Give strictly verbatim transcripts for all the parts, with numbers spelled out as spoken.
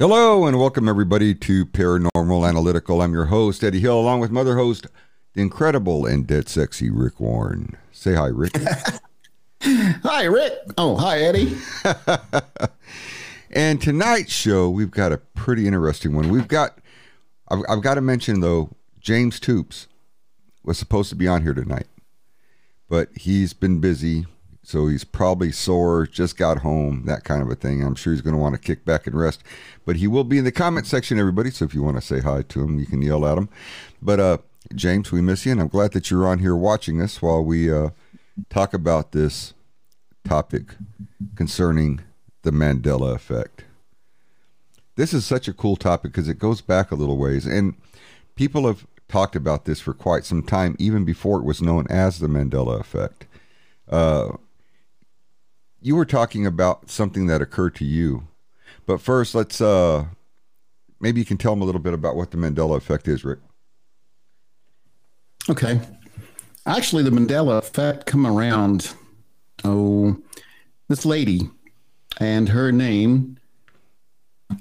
Hello and welcome everybody to Paranormal Analytical. I'm your host, Eddie Hill, along with my other host, the incredible and dead sexy Rick Warren. Say hi, Rick. Hi, Rick. Oh, hi, Eddie. And tonight's show, we've got a pretty interesting one. We've got, I've, I've got to mention though, James Toops was supposed to be on here tonight, but he's been busy. So he's probably sore, just got home, that kind of a thing. I'm sure he's going to want to kick back and rest. But he will be in the comment section, everybody. So if you want to say hi to him, you can yell at him. But uh, James, we miss you. And I'm glad that you're on here watching us while we uh, talk about this topic concerning the Mandela Effect. This is such a cool topic because it goes back a little ways. And people have talked about this for quite some time, even before it was known as the Mandela Effect. Uh, You were talking about something that occurred to you, but first let's, uh, maybe you can tell them a little bit about what the Mandela Effect is, Rick. Okay. Actually, the Mandela Effect come around, oh, this lady and her name,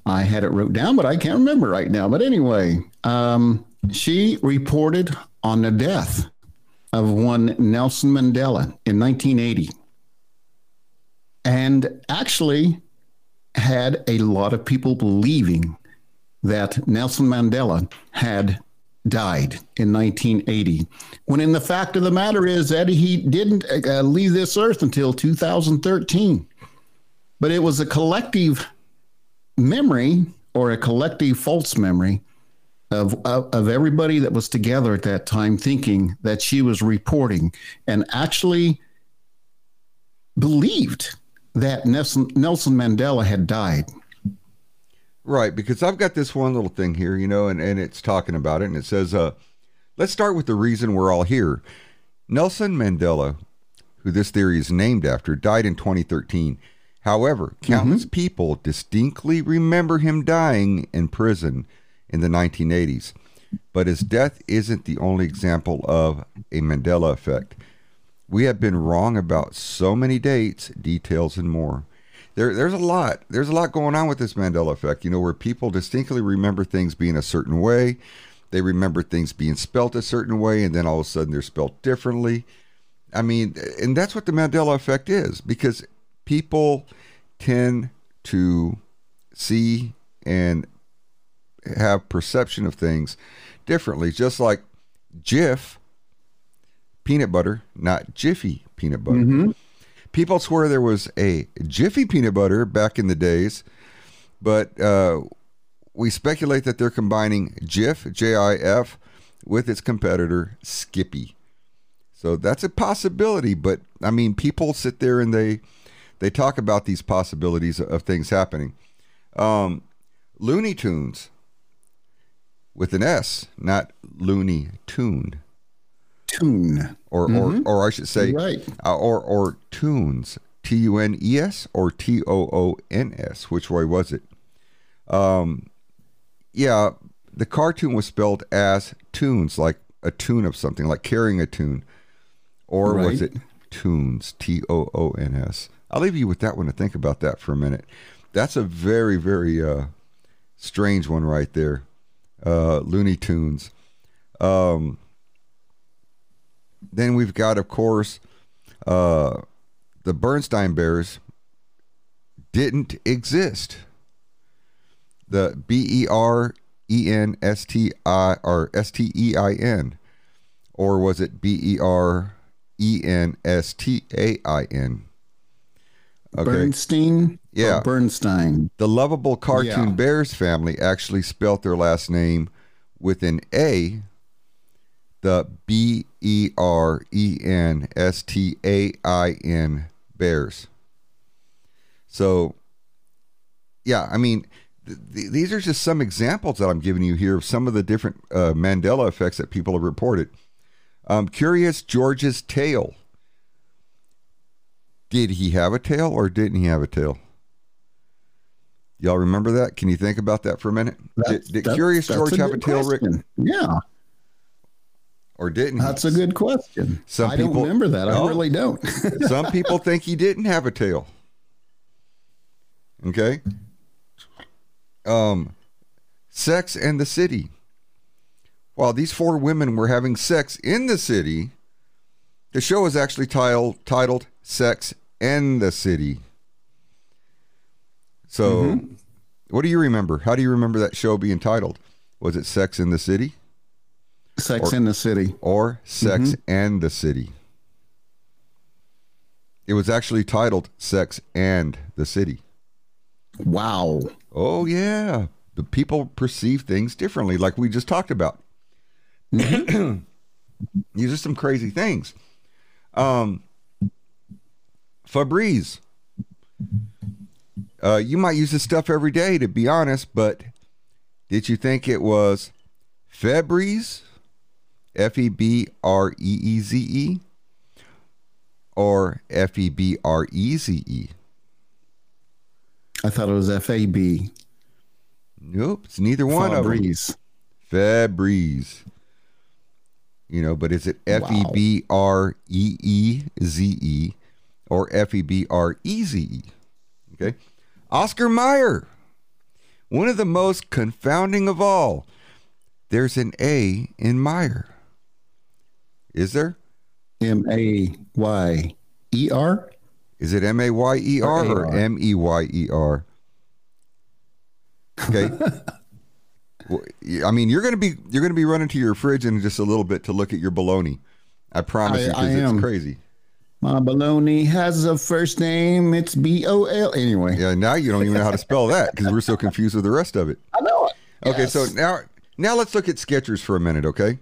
I had it wrote down, but I can't remember right now. But anyway, um, she reported on the death of one Nelson Mandela in nineteen eighty. And actually had a lot of people believing that Nelson Mandela had died in nineteen eighty, when in the fact of the matter is that he didn't uh, leave this earth until two thousand thirteen. But it was a collective memory or a collective false memory of, of, of everybody that was together at that time thinking that she was reporting and actually believed that Nelson, Nelson Mandela had died. Right, because I've got this one little thing here, you know, and, and it's talking about it, and it says, uh, let's start with the reason we're all here. Nelson Mandela, who this theory is named after, died in twenty thirteen. However, countless mm-hmm. people distinctly remember him dying in prison in the nineteen eighties. But his death isn't the only example of a Mandela effect. We have been wrong about so many dates, details, and more. There, there's a lot. There's a lot going on with this Mandela effect, you know, where people distinctly remember things being a certain way. They remember things being spelt a certain way, and then all of a sudden they're spelt differently. I mean, and that's what the Mandela effect is, because people tend to see and have perception of things differently, just like Jif peanut butter, not Jiffy peanut butter. Mm-hmm. People swear there was a Jiffy peanut butter back in the days, but uh, we speculate that they're combining Jif, J I F, with its competitor, Skippy. So that's a possibility, but I mean, people sit there and they they talk about these possibilities of things happening. Um, Looney Tunes, with an S, not Looney Tune. Tune. Or, mm-hmm. or or I should say, right. uh, or or tunes, T U N E S or T O O N S, which way was it? Um, yeah, the cartoon was spelled as tunes, like a tune of something, like carrying a tune. Or right. was it tunes, T O O N S? I'll leave you with that one to think about that for a minute. That's a very, very uh, strange one right there, uh, Looney Tunes. Um Then we've got, of course, uh, the Berenstain Bears didn't exist. The B E R E N S T I or S T E I N, or was it B E R E N S T A I N? Okay. Berenstain? Yeah. Berenstain. The lovable cartoon yeah. bears family actually spelt their last name with an A. The B E R E N S T A I N Bears. So, yeah, I mean, th- th- these are just some examples that I'm giving you here of some of the different uh, Mandela effects that people have reported. Um, Curious George's tail. Did he have a tail or didn't he have a tail? Y'all remember that? Can you think about that for a minute? That, did did that, Curious George have a tail, Rick? Yeah. Or didn't he? That's a good question. Some I people, don't remember that. No, I really don't. Some people think he didn't have a tail. Okay. Um, Sex and the City. While these four women were having sex in the city, the show is actually titled, titled Sex and the City. So, mm-hmm. What do you remember? How do you remember that show being titled? Was it Sex in the City? Sex in the City. Or Sex mm-hmm. and the City. It was actually titled Sex and the City. Wow. Oh, yeah. The people perceive things differently, like we just talked about. Mm-hmm. These are some crazy things. Um, Febreze. Uh, you might use this stuff every day, to be honest, but did you think it was Febreze? F E B R E E Z E? Or F E B R E Z E? I thought it was F A B. Nope, it's neither one Febreze. of them. Febreze. Febreze. You know, but is it F E B R E E Z E or F E B R E Z E? Okay. Oscar Mayer. One of the most confounding of all. There's an A in Mayer. Is there? M A Y E R? Is it M A Y E R or, or M E Y E R? Okay. Well, I mean, you're gonna be you're gonna be running to your fridge in just a little bit to look at your bologna. I promise I, you, because it's crazy. My bologna has a first name. It's B O L. Anyway. Yeah. Now you don't even know how to spell that because we're so confused with the rest of it. I know it. Okay. Yes. So now now let's look at Skechers for a minute. Okay.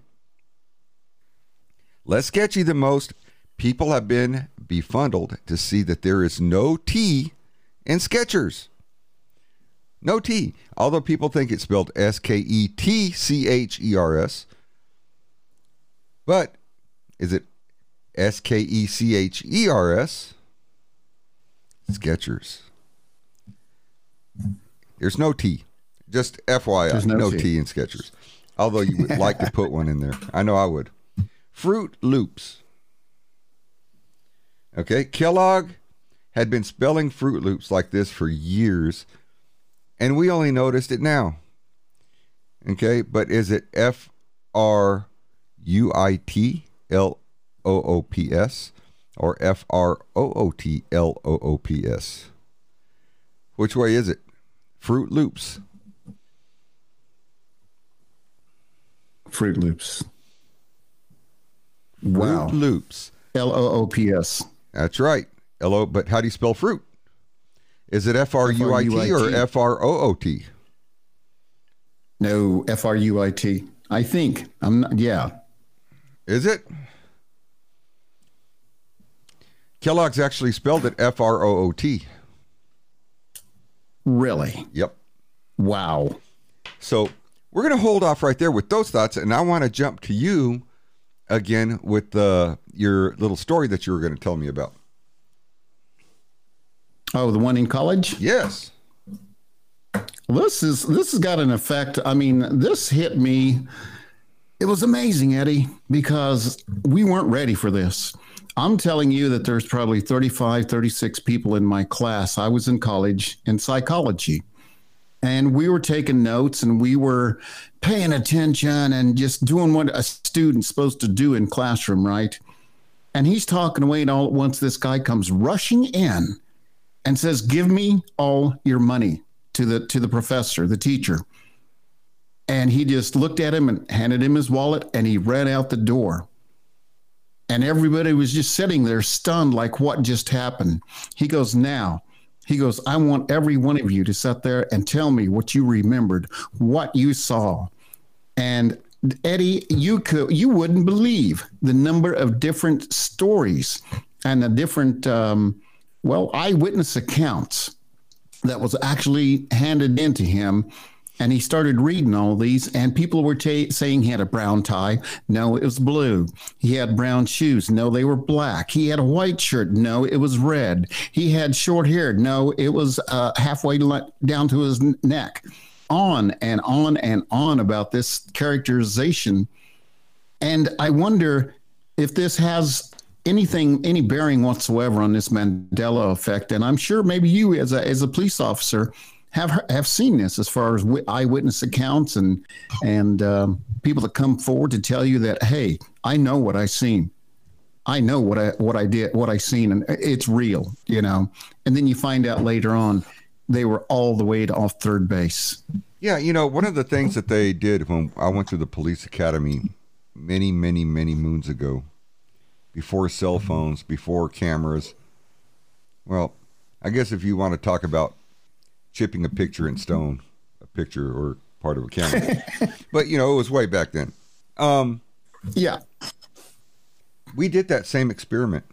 Less sketchy than most, people have been befuddled to see that there is no T in Skechers. No T. Although people think it's spelled S K E T C H E R S. But is it S K E C H E R S? Skechers. There's no T. Just F Y I. There's no, no T. T in Skechers. Although you would like to put one in there. I know I would. Fruit Loops. Okay. Kellogg had been spelling Fruit Loops like this for years. And we only noticed it now. Okay, but is it F R U I T L O O P S or F R O O T L O O P S? Which way is it? Fruit Loops. Fruit Loops. Wow. Fruit Loops. L O O P S. That's right. L O, but how do you spell fruit? Is it F R U I T or F R O O T? No, F R U I T. I think. I'm not, yeah. Is it? Kellogg's actually spelled it F R O O T. Really? Yep. Wow. So we're going to hold off right there with those thoughts, and I want to jump to you again with uh, your little story that you were going to tell me about. Oh, the one in college? Yes. This is this has got an effect. I mean, this hit me. It was amazing, Eddie, because we weren't ready for this. I'm telling you that there's probably thirty-five, thirty-six people in my class. I was in college in psychology. And we were taking notes and we were paying attention and just doing what a student's supposed to do in classroom, right? And he's talking away, and all at once this guy comes rushing in and says, "Give me all your money," to the to the professor, the teacher. And he just looked at him and handed him his wallet, and he ran out the door. And everybody was just sitting there stunned like, what just happened? He goes, now, he goes, "I want every one of you to sit there and tell me what you remembered, what you saw." And Eddie, you could, you wouldn't believe the number of different stories and the different, um, well, eyewitness accounts that was actually handed in to him. And he started reading all these, and people were t- saying he had a brown tie. No, it was blue. He had brown shoes. No, they were black. He had a white shirt. No, it was red. He had short hair. No, it was uh, halfway le- down to his n- neck. On and on and on about this characterization. And I wonder if this has anything, any bearing whatsoever on this Mandela effect. And I'm sure maybe you as a, as a police officer have have seen this as far as eyewitness accounts and and um, people that come forward to tell you that, hey, I know what I seen. I know what I what I did, what I seen, and it's real, you know. And then you find out later on they were all the way to off third base. Yeah, you know, one of the things that they did when I went through the police academy many, many, many moons ago, before cell phones, before cameras. Well, I guess if you want to talk about chipping a picture in stone, a picture or part of a camera, but you know, it was way back then. Um, yeah. We did that same experiment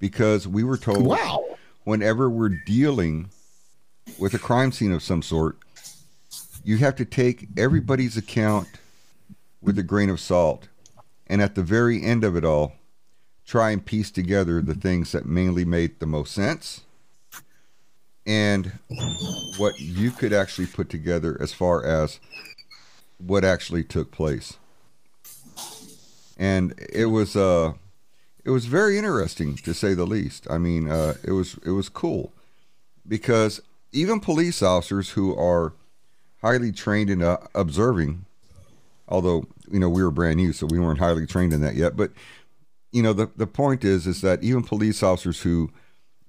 because we were told, wow, whenever we're dealing with a crime scene of some sort, you have to take everybody's account with a grain of salt. And at the very end of it all, try and piece together the things that mainly made the most sense and what you could actually put together as far as what actually took place. And it was uh, it was very interesting, to say the least. I mean, uh, it was it was cool because even police officers who are highly trained in uh, observing, although you know we were brand new, so we weren't highly trained in that yet. But you know, the the point is is that even police officers who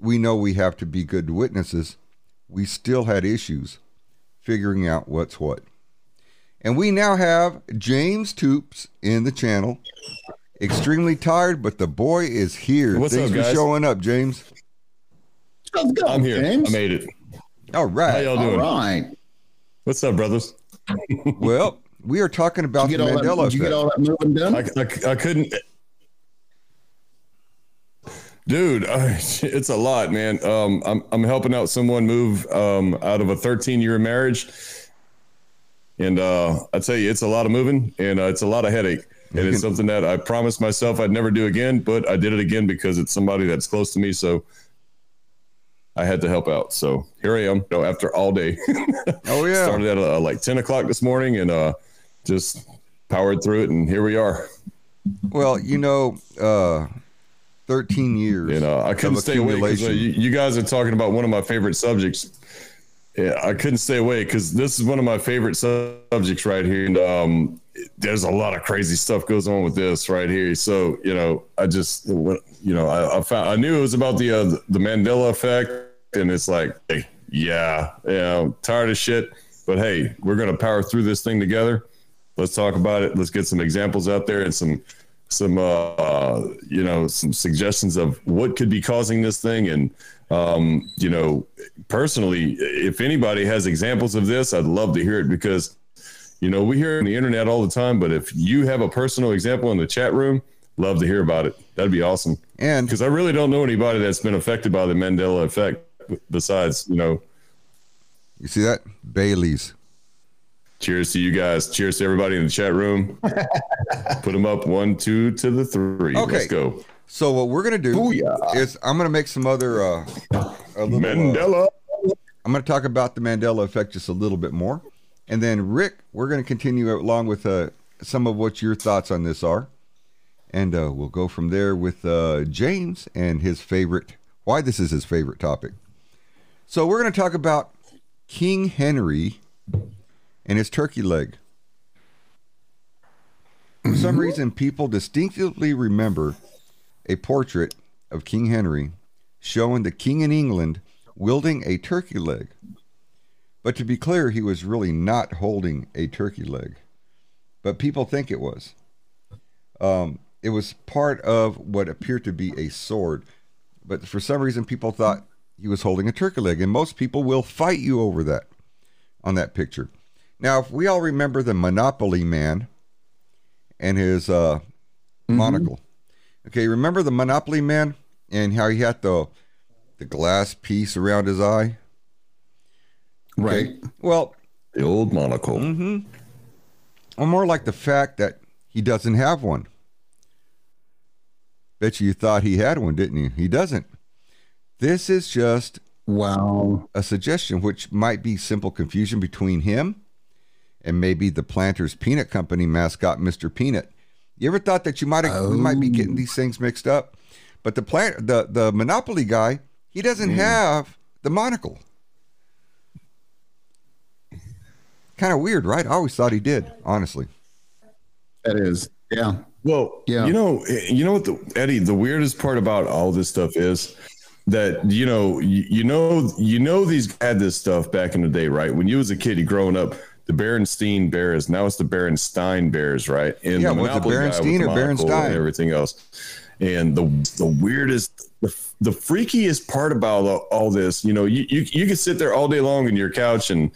we know we have to be good witnesses, we still had issues figuring out what's what. And we now have James Toops in the channel. Extremely tired, but the boy is here. What's Thanks up, guys? for showing up, James. Let's go, I'm here. James. I made it. All right. How y'all doing? All right. What's up, brothers? Well, we are talking about the Mandela Effect. Did you get all that moving done? I, I, I couldn't. Dude, I, it's a lot, man. Um, I'm, I'm helping out someone move um, out of a thirteen-year marriage. And uh, I tell you, it's a lot of moving and uh, it's a lot of headache. And it's something that I promised myself I'd never do again, but I did it again because it's somebody that's close to me. So I had to help out. So here I am, you know, after all day. Oh, yeah. Started at uh, like ten o'clock this morning and uh, just powered through it. And here we are. Well, you know, uh, thirteen years. And uh, I couldn't stay away because uh, you, you guys are talking about one of my favorite subjects. Yeah, I couldn't stay away because this is one of my favorite subjects right here. And um, there's a lot of crazy stuff goes on with this right here. So, you know, I just, you know, I, I found, I knew it was about the, uh, the Mandela Effect, and it's like, hey, yeah, yeah, I'm tired of shit, but hey, we're going to power through this thing together. Let's talk about it. Let's get some examples out there and some, some, uh, you know, some suggestions of what could be causing this thing. And, Um, you know, personally, if anybody has examples of this, I'd love to hear it because, you know, we hear it on the internet all the time, but if you have a personal example in the chat room, love to hear about it. That'd be awesome. And because I really don't know anybody that's been affected by the Mandela Effect besides, you know, you see that? Bailey's. Cheers to you guys. Cheers to everybody in the chat room. Put them up. One, two to the three. Okay. Let's go. So what we're going to do Booyah. is I'm going to make some other uh, a little, Mandela. Uh, I'm going to talk about the Mandela Effect just a little bit more. And then, Rick, we're going to continue along with uh, some of what your thoughts on this are. And uh, we'll go from there with uh, James and his favorite, why this is his favorite topic. So we're going to talk about King Henry and his turkey leg. For some reason, people distinctively remember a portrait of King Henry showing the king in England wielding a turkey leg. But to be clear, he was really not holding a turkey leg. But people think it was. Um, it was part of what appeared to be a sword. But for some reason, people thought he was holding a turkey leg. And most people will fight you over that on that picture. Now, if we all remember the Monopoly man and his uh, mm-hmm. monocle. Okay, remember the Monopoly man and how he had the the glass piece around his eye? Right. Okay. Well, the old monocle. Mm-hmm. Or more like the fact that he doesn't have one. Bet you thought he had one, didn't you? He doesn't. This is just wow a suggestion, which might be simple confusion between him and maybe the Planters Peanut Company mascot, Mister Peanut. You ever thought that you might oh. we might be getting these things mixed up? But the plant, the, the Monopoly guy, he doesn't mm. have the monocle. Kind of weird, right? I always thought he did, honestly. That is, yeah. Well, yeah. you know, you know what, the, Eddie, the weirdest part about all this stuff is that, you know, you, you know, you know, these had this stuff back in the day, right? When you was a kid, you growing up, the Berenstain Bears, now it's the Berenstain Bears, right? And yeah, the Monopoly guy with the monocle and everything else. And the the weirdest, the, the freakiest part about all this, you know, you, you you could sit there all day long on your couch and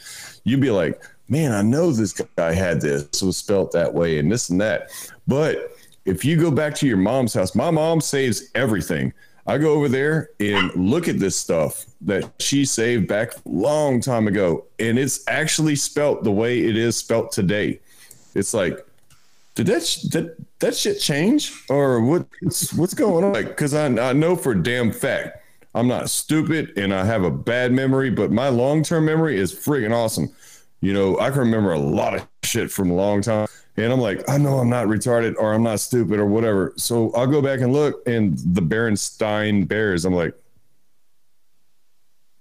you'd be like, man, I know this guy had this. It was spelt that way and this and that. But if you go back to your mom's house, my mom saves everything. I go over there and look at this stuff that she saved back a long time ago. And it's actually spelt the way it is spelt today. It's like, did that, sh- did that shit change? Or what? What's going on? Like, because I, I know for a damn fact, I'm not stupid and I have a bad memory, but my long-term memory is friggin' awesome. You know, I can remember a lot of shit from a long time. And I'm like, I know I'm not retarded or I'm not stupid or whatever. So I'll go back and look, and the Berenstain Bears, I'm like,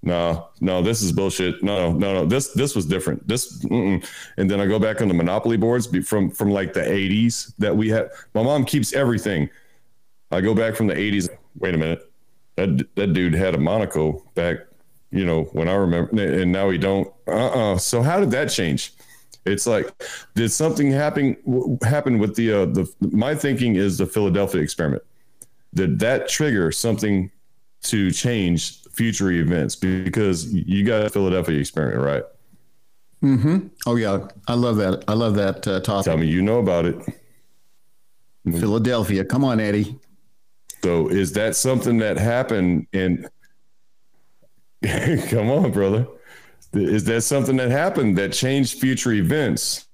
no, no, this is bullshit. No, no, no, this this was different. This, mm-mm. And then I go back on the Monopoly boards from, from like the eighties that we had. My mom keeps everything. I go back from the eighties. Wait a minute. That, that dude had a monocle back, you know, when I remember, and now he don't. Uh-uh. So how did that change? It's like, did something happen w- happen with the, uh, the, my thinking is the Philadelphia Experiment. Did that trigger something to change future events? Because you got a Philadelphia Experiment, right? Mm-hmm. Oh yeah. I love that. I love that uh, topic. Tell me, you know about it. Philadelphia. Come on, Eddie. So is that something that happened in, come on, brother. Is that something that happened that changed future events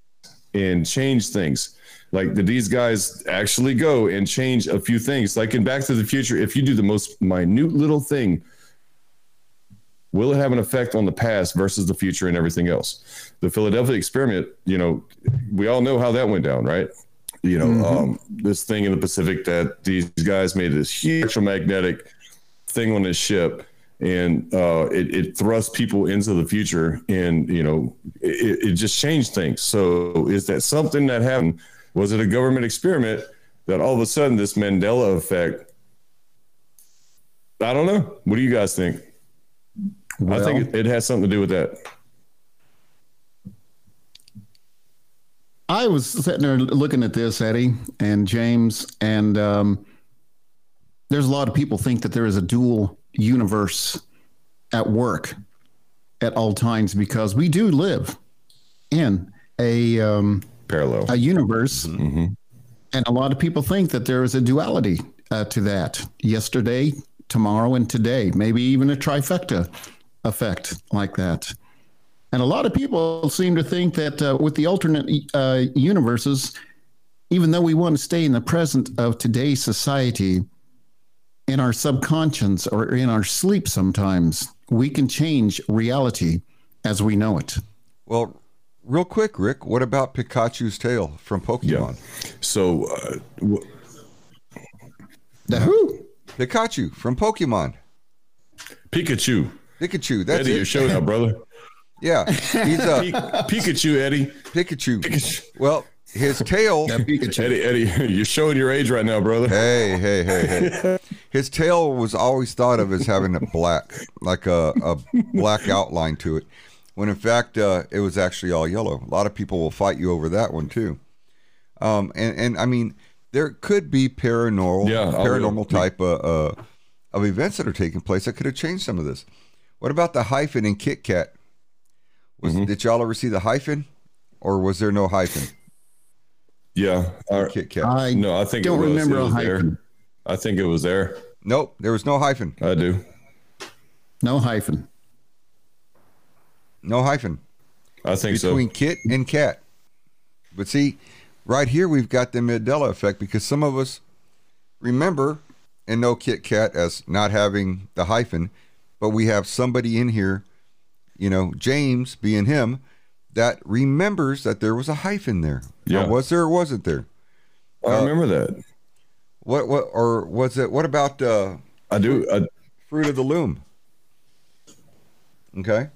and changed things? Like, did these guys actually go and change a few things? Like in Back to the Future, if you do the most minute little thing, will it have an effect on the past versus the future and everything else? The Philadelphia Experiment, you know, we all know how that went down, right? You know, mm-hmm. um, this thing in the Pacific that these guys made this huge electromagnetic thing on this ship. And uh, it, it thrust people into the future, and, you know, it, it just changed things. So is that something that happened? Was it a government experiment that all of a sudden this Mandela effect? I don't know. What do you guys think? Well, I think it, it has something to do with that. I was sitting there looking at this, Eddie and James, and um, there's a lot of people think that there is a dual universe at work at all times, because we do live in a um, parallel a universe, mm-hmm. and a lot of people think that there is a duality uh, to that. Yesterday, tomorrow, and today, maybe even a trifecta effect like that. And a lot of people seem to think that uh, with the alternate uh, universes, even though we want to stay in the present of today's society, in our subconscious or in our sleep sometimes, we can change reality as we know it. Well, real quick, Rick, what about Pikachu's tail from Pokemon? Yeah. So, uh, w- the who? Pikachu from Pokemon. Pikachu. Pikachu, that's Eddie, it. Eddie, you're showing up, brother. Yeah. He's a- P- Pikachu, Eddie. Pikachu. Pikachu. Well... his tail, Eddie, Eddie, you're showing your age right now, brother. Hey, hey, hey, hey. His tail was always thought of as having a black, like a, a black outline to it, when in fact uh, it was actually all yellow. A lot of people will fight you over that one too. Um, and and I mean, there could be paranormal, yeah, paranormal type of uh, of events that are taking place that could have changed some of this. What about the hyphen in Kit Kat? Was, mm-hmm. Did y'all ever see the hyphen, or was there no hyphen? Yeah, our, Kit Kat. I no, I think don't it was, remember it was a hyphen. There. I think it was there. Nope, there was no hyphen. I do. No hyphen. No hyphen. I think Between so. Between Kit and Kat. But see, right here we've got the Mandela effect, because some of us remember and know Kit Kat as not having the hyphen, but we have somebody in here, you know, James being him, that remembers that there was a hyphen there. Yeah. Now, was there or wasn't there? I uh, remember that. What what or was it? What about? Uh, I do. I, Fruit of the Loom. Okay.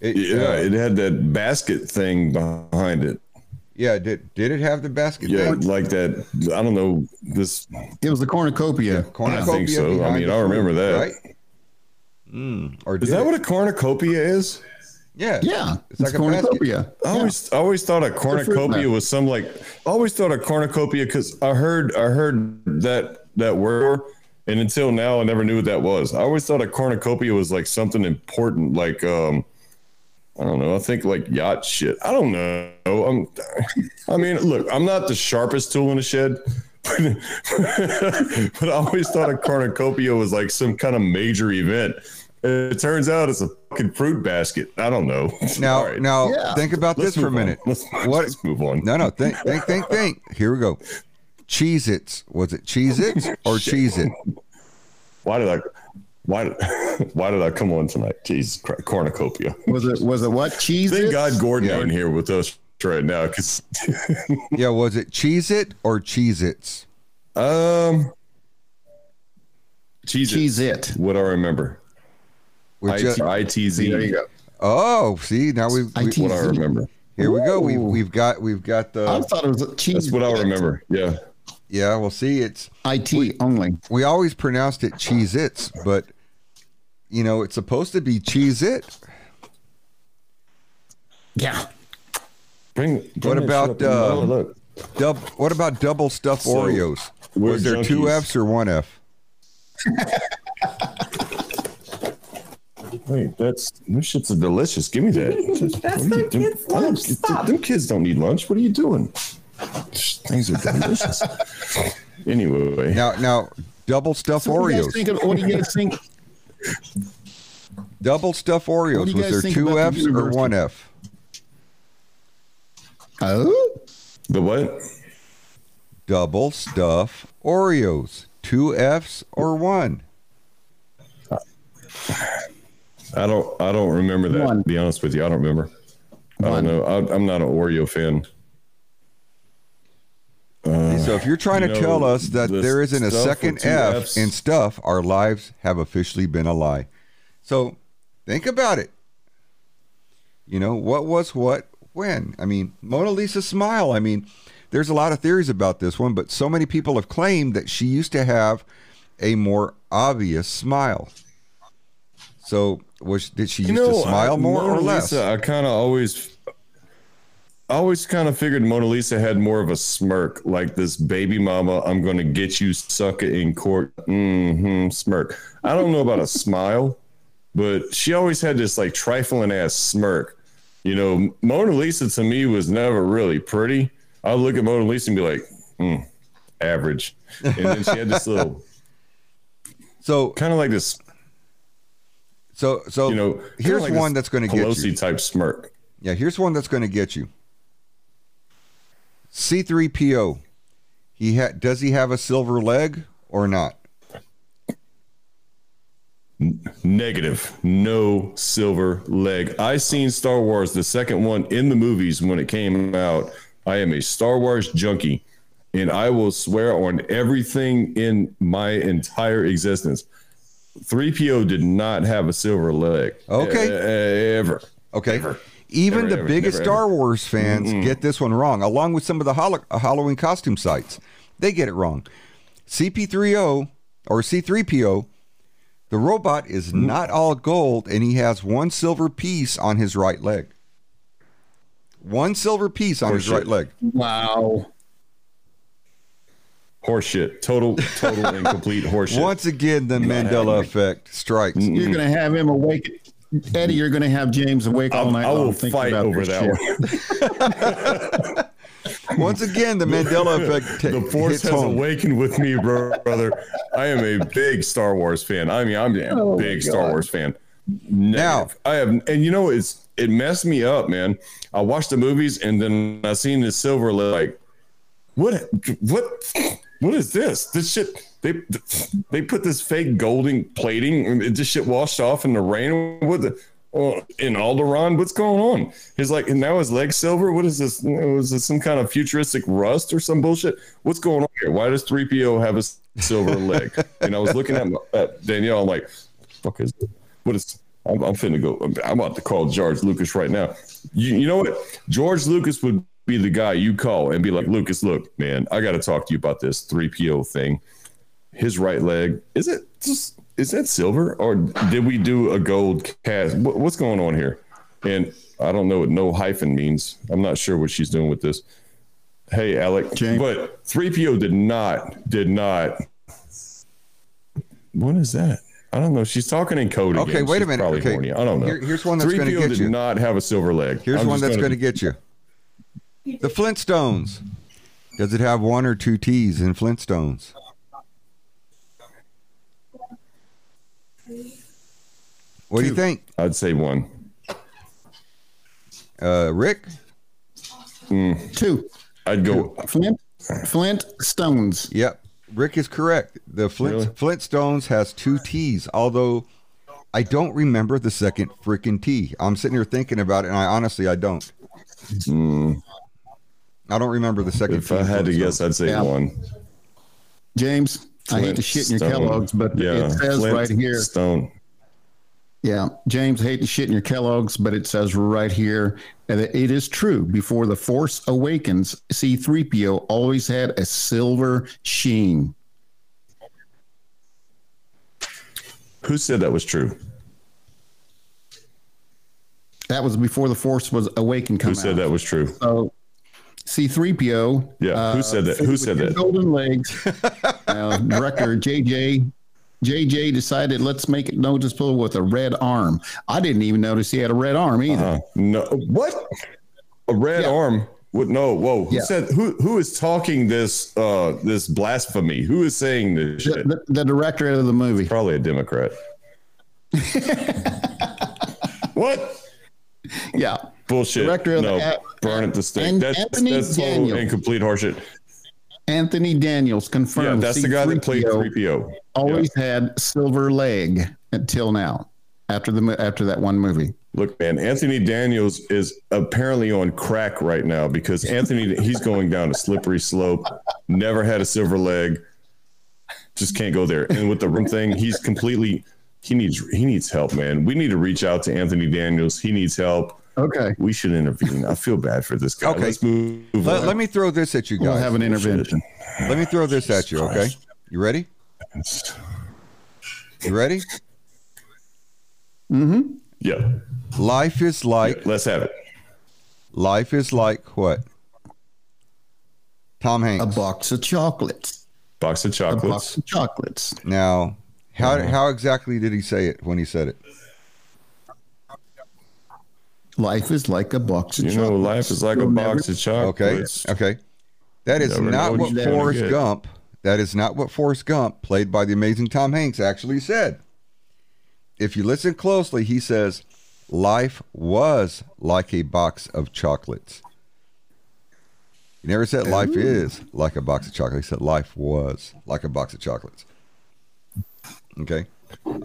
It, yeah, uh, it had that basket thing behind it. Yeah, did did it have the basket? Yeah, thing? Like that. I don't know. This it was the cornucopia. The cornucopia I think so. I mean, I remember food, that. Right? Mm, or is that it? What a cornucopia is? Yeah, yeah, it's, it's like a cornucopia. Basket. I always, yeah. I always thought a cornucopia was some like. I always thought a cornucopia because I heard, I heard that that word, and until now, I never knew what that was. I always thought a cornucopia was like something important, like um, I don't know. I think like yacht shit. I don't know. I'm, I mean, look, I'm not the sharpest tool in the shed. But I always thought a cornucopia was like some kind of major event. It turns out it's a fucking fruit basket. I don't know. Now, right. now yeah. think about let's this for a minute. Let's, what, let's move on. No, no. Think, think, think, think. Here we go. Cheez-Its. Was it Cheez-Its or Cheez-It? Why did I... Why did, why did I come on tonight? Jesus Christ. Cornucopia. Was it Was it what? Cheez-It? Thank God Gordon yeah. ain't here with us right now because yeah was it Cheez-It or Cheez-Its? um Cheez-It. Cheez-It. What do I remember? I T Z. There you go. Oh, see, now we, we what I remember. Here we go. We we've got we've got the I thought it was Cheez-It. That's what I remember. Yeah. Yeah, well see it's I T we, only. We always pronounced it Cheez-Its, but you know, it's supposed to be Cheez-It. Yeah. Bring, bring what about uh, look. Dub, what about double stuffed so, Oreos? Was there junkies. Two F's or one F? Wait, that's this shit's delicious. Give me that. That's the do, kids' them, lunch. Stop. Them kids don't need lunch. What are you doing? Things are delicious. Anyway, now now double stuffed so Oreos. You think of, what do you guys think? Double stuffed Oreos. Was there two F's the or one F? Oh, the what? Double stuff Oreos. Two F's or one? I don't. I don't remember that. One. To be honest with you, I don't remember. One. I don't know. I, I'm not an Oreo fan. Uh, so if you're trying you to know, tell us that the there isn't a second F F's? In stuff, our lives have officially been a lie. So think about it. You know what was what. When? I mean, Mona Lisa smile. I mean, there's a lot of theories about this one, but so many people have claimed that she used to have a more obvious smile. So, was did she you used know, to smile I, more Mona or less? Lisa, I kind of always, always kind of figured Mona Lisa had more of a smirk, like this baby mama, I'm going to get you sucker in court, mm-hmm, smirk. I don't know about a smile, but she always had this like trifling ass smirk. You know, Mona Lisa to me was never really pretty. I would look at Mona Lisa and be like, mm, average. And then she had this little, so kind of like this. So, so you know, here's like one that's going to get you. Pelosi type smirk. Yeah, here's one that's going to get you. C three P O. He had. Does he have a silver leg or not? Negative. No silver leg. I seen Star Wars, the second one, in the movies when it came out. I am a Star Wars junkie, and I will swear on everything in my entire existence. three P O did not have a silver leg. Okay. E- ever. Okay. Ever. Even ever, the ever, biggest never, Star ever. Wars fans mm-hmm. get this one wrong, along with some of the hol- Halloween costume sites. They get it wrong. C P three O or C three P O. The robot is not all gold, and he has one silver piece on his right leg. One silver piece on Horse his shit. Right leg. Wow. Horseshit. Total, total, and complete horseshit. Once again, the Mandela effect strikes. You're going to have him awake. Eddie, you're going to have James awake all night. I will fight over that shit. One. Once again, the Mandela effect. T- the force has home. Awakened with me, bro, brother. I am a big Star Wars fan. I mean, I'm a oh big God. Star Wars fan. Negative. Now I have, and you know, it's it messed me up, man. I watched the movies, and then I seen this silver like, what, what, what is this? This shit. They they put this fake golden plating, and this shit washed off in the rain. What the. Oh, in Alderaan, what's going on? He's like, and now his leg's silver. What is this? Is this some kind of futuristic rust or some bullshit? What's going on here? Why does three P O have a silver leg? And I was looking at, my, at Danielle. I'm like, "Fuck is it? What is?" I'm, I'm finna go. I'm, I'm about to call George Lucas right now. You, you know what? George Lucas would be the guy you call and be like, Lucas, look, man, I got to talk to you about this three P O thing. His right leg, is it just, is that silver or did we do a gold cast? What, what's going on here? And I don't know what no hyphen means. I'm not sure what she's doing with this. Hey, Alec, James. But three P O did not, did not. What is that? I don't know. She's talking in code again. Okay, wait She's a minute. Okay. Horny. I don't know. Here, here's one that's going to get you. three P O did not have a silver leg. Here's I'm one that's going to get you. The Flintstones. Does it have one or two T's in Flintstones? What two. do you think? I'd say one. Uh, Rick? Mm. Two. I'd go. Flint, Flint Stones. Yep. Rick is correct. The Flint, really? Flintstones has two T's, although I don't remember the second freaking T. I'm sitting here thinking about it, and I honestly, I don't. Mm. I don't remember the second if T. If I had to guess, I'd say yeah. one. James, Flint I hate to shit in your Kellogg's, but yeah. it says Flint right here. Stone. Yeah, James, hate to shit in your Kellogg's, but it says right here that it is true. Before The Force Awakens, C three P O always had a silver sheen. Who said that was true? That was before The Force was awakened. Who said out. that was true? So C three P O. Yeah, uh, who said that? Who said that? Golden legs. uh, director J J. J J decided let's make it noticeable with a red arm. I didn't even notice he had a red arm either. Uh, no, what? A red yeah. arm? What? No, whoa! Who yeah. said? Who? Who is talking this? Uh, this blasphemy? Who is saying this the, shit? The, the director of the movie. It's probably a Democrat. What? Yeah. Bullshit. Director of no, the app. Burn at the stake. That's Anthony that's total incomplete horseshit. Anthony Daniels confirmed. Yeah, that's C three P O the guy that played three P O. Always yeah. had silver leg until now. After the after that one movie. Look, man, Anthony Daniels is apparently on crack right now because Anthony he's going down a slippery slope. Never had a silver leg. Just can't go there. And with the rim thing, he's completely he needs he needs help, man. We need to reach out to Anthony Daniels. He needs help. Okay. We should intervene. I feel bad for this guy. Okay. Let's move let, let me throw this at you guys. We'll have an intervention. Let me throw this at you, okay? You ready? You ready? Mm-hmm. Yeah. Life is like... Yeah, let's have it. Life is like what? Tom Hanks. A box of chocolates. Box of chocolates. A box of chocolates. Now, how, uh-huh. how exactly did he say it when he said it? Life is like a box of you chocolates. You know, life is like You'll a never... box of chocolates. Okay, okay. That is not what Forrest Gump, that is not what Forrest Gump, played by the amazing Tom Hanks, actually said. If you listen closely, he says, life was like a box of chocolates. He never said life Ooh. is like a box of chocolates. He said life was like a box of chocolates. Okay.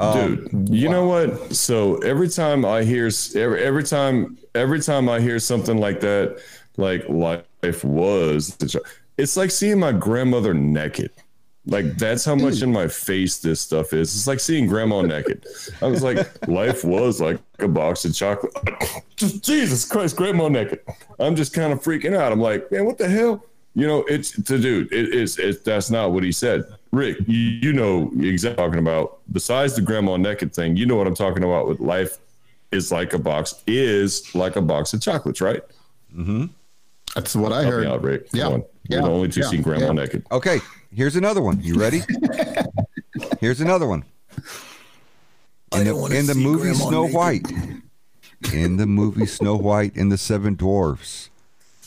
Um, Dude, you wow. know what? So every time I hear every, every time every time I hear something like that, like life was, it's like seeing my grandmother naked. Like that's how much Dude. in my face this stuff is. It's like seeing grandma naked. I was like, life was like a box of chocolate. Just, Jesus Christ, grandma naked. I'm just kind of freaking out. I'm like, man, what the hell? You know, it's to dude. It is. It, that's not what he said, Rick. You, you know exactly what I'm talking about. Besides the grandma naked thing, you know what I'm talking about with life is like a box is like a box of chocolates, right? Mm-hmm. That's what I Help heard. Me out, Rick. Yeah, yeah. We're the only two yeah. seen grandma yeah. naked. Okay, here's another one. You ready? Here's another one. In the, in the movie Snow naked. White, in the movie Snow White and the Seven Dwarfs.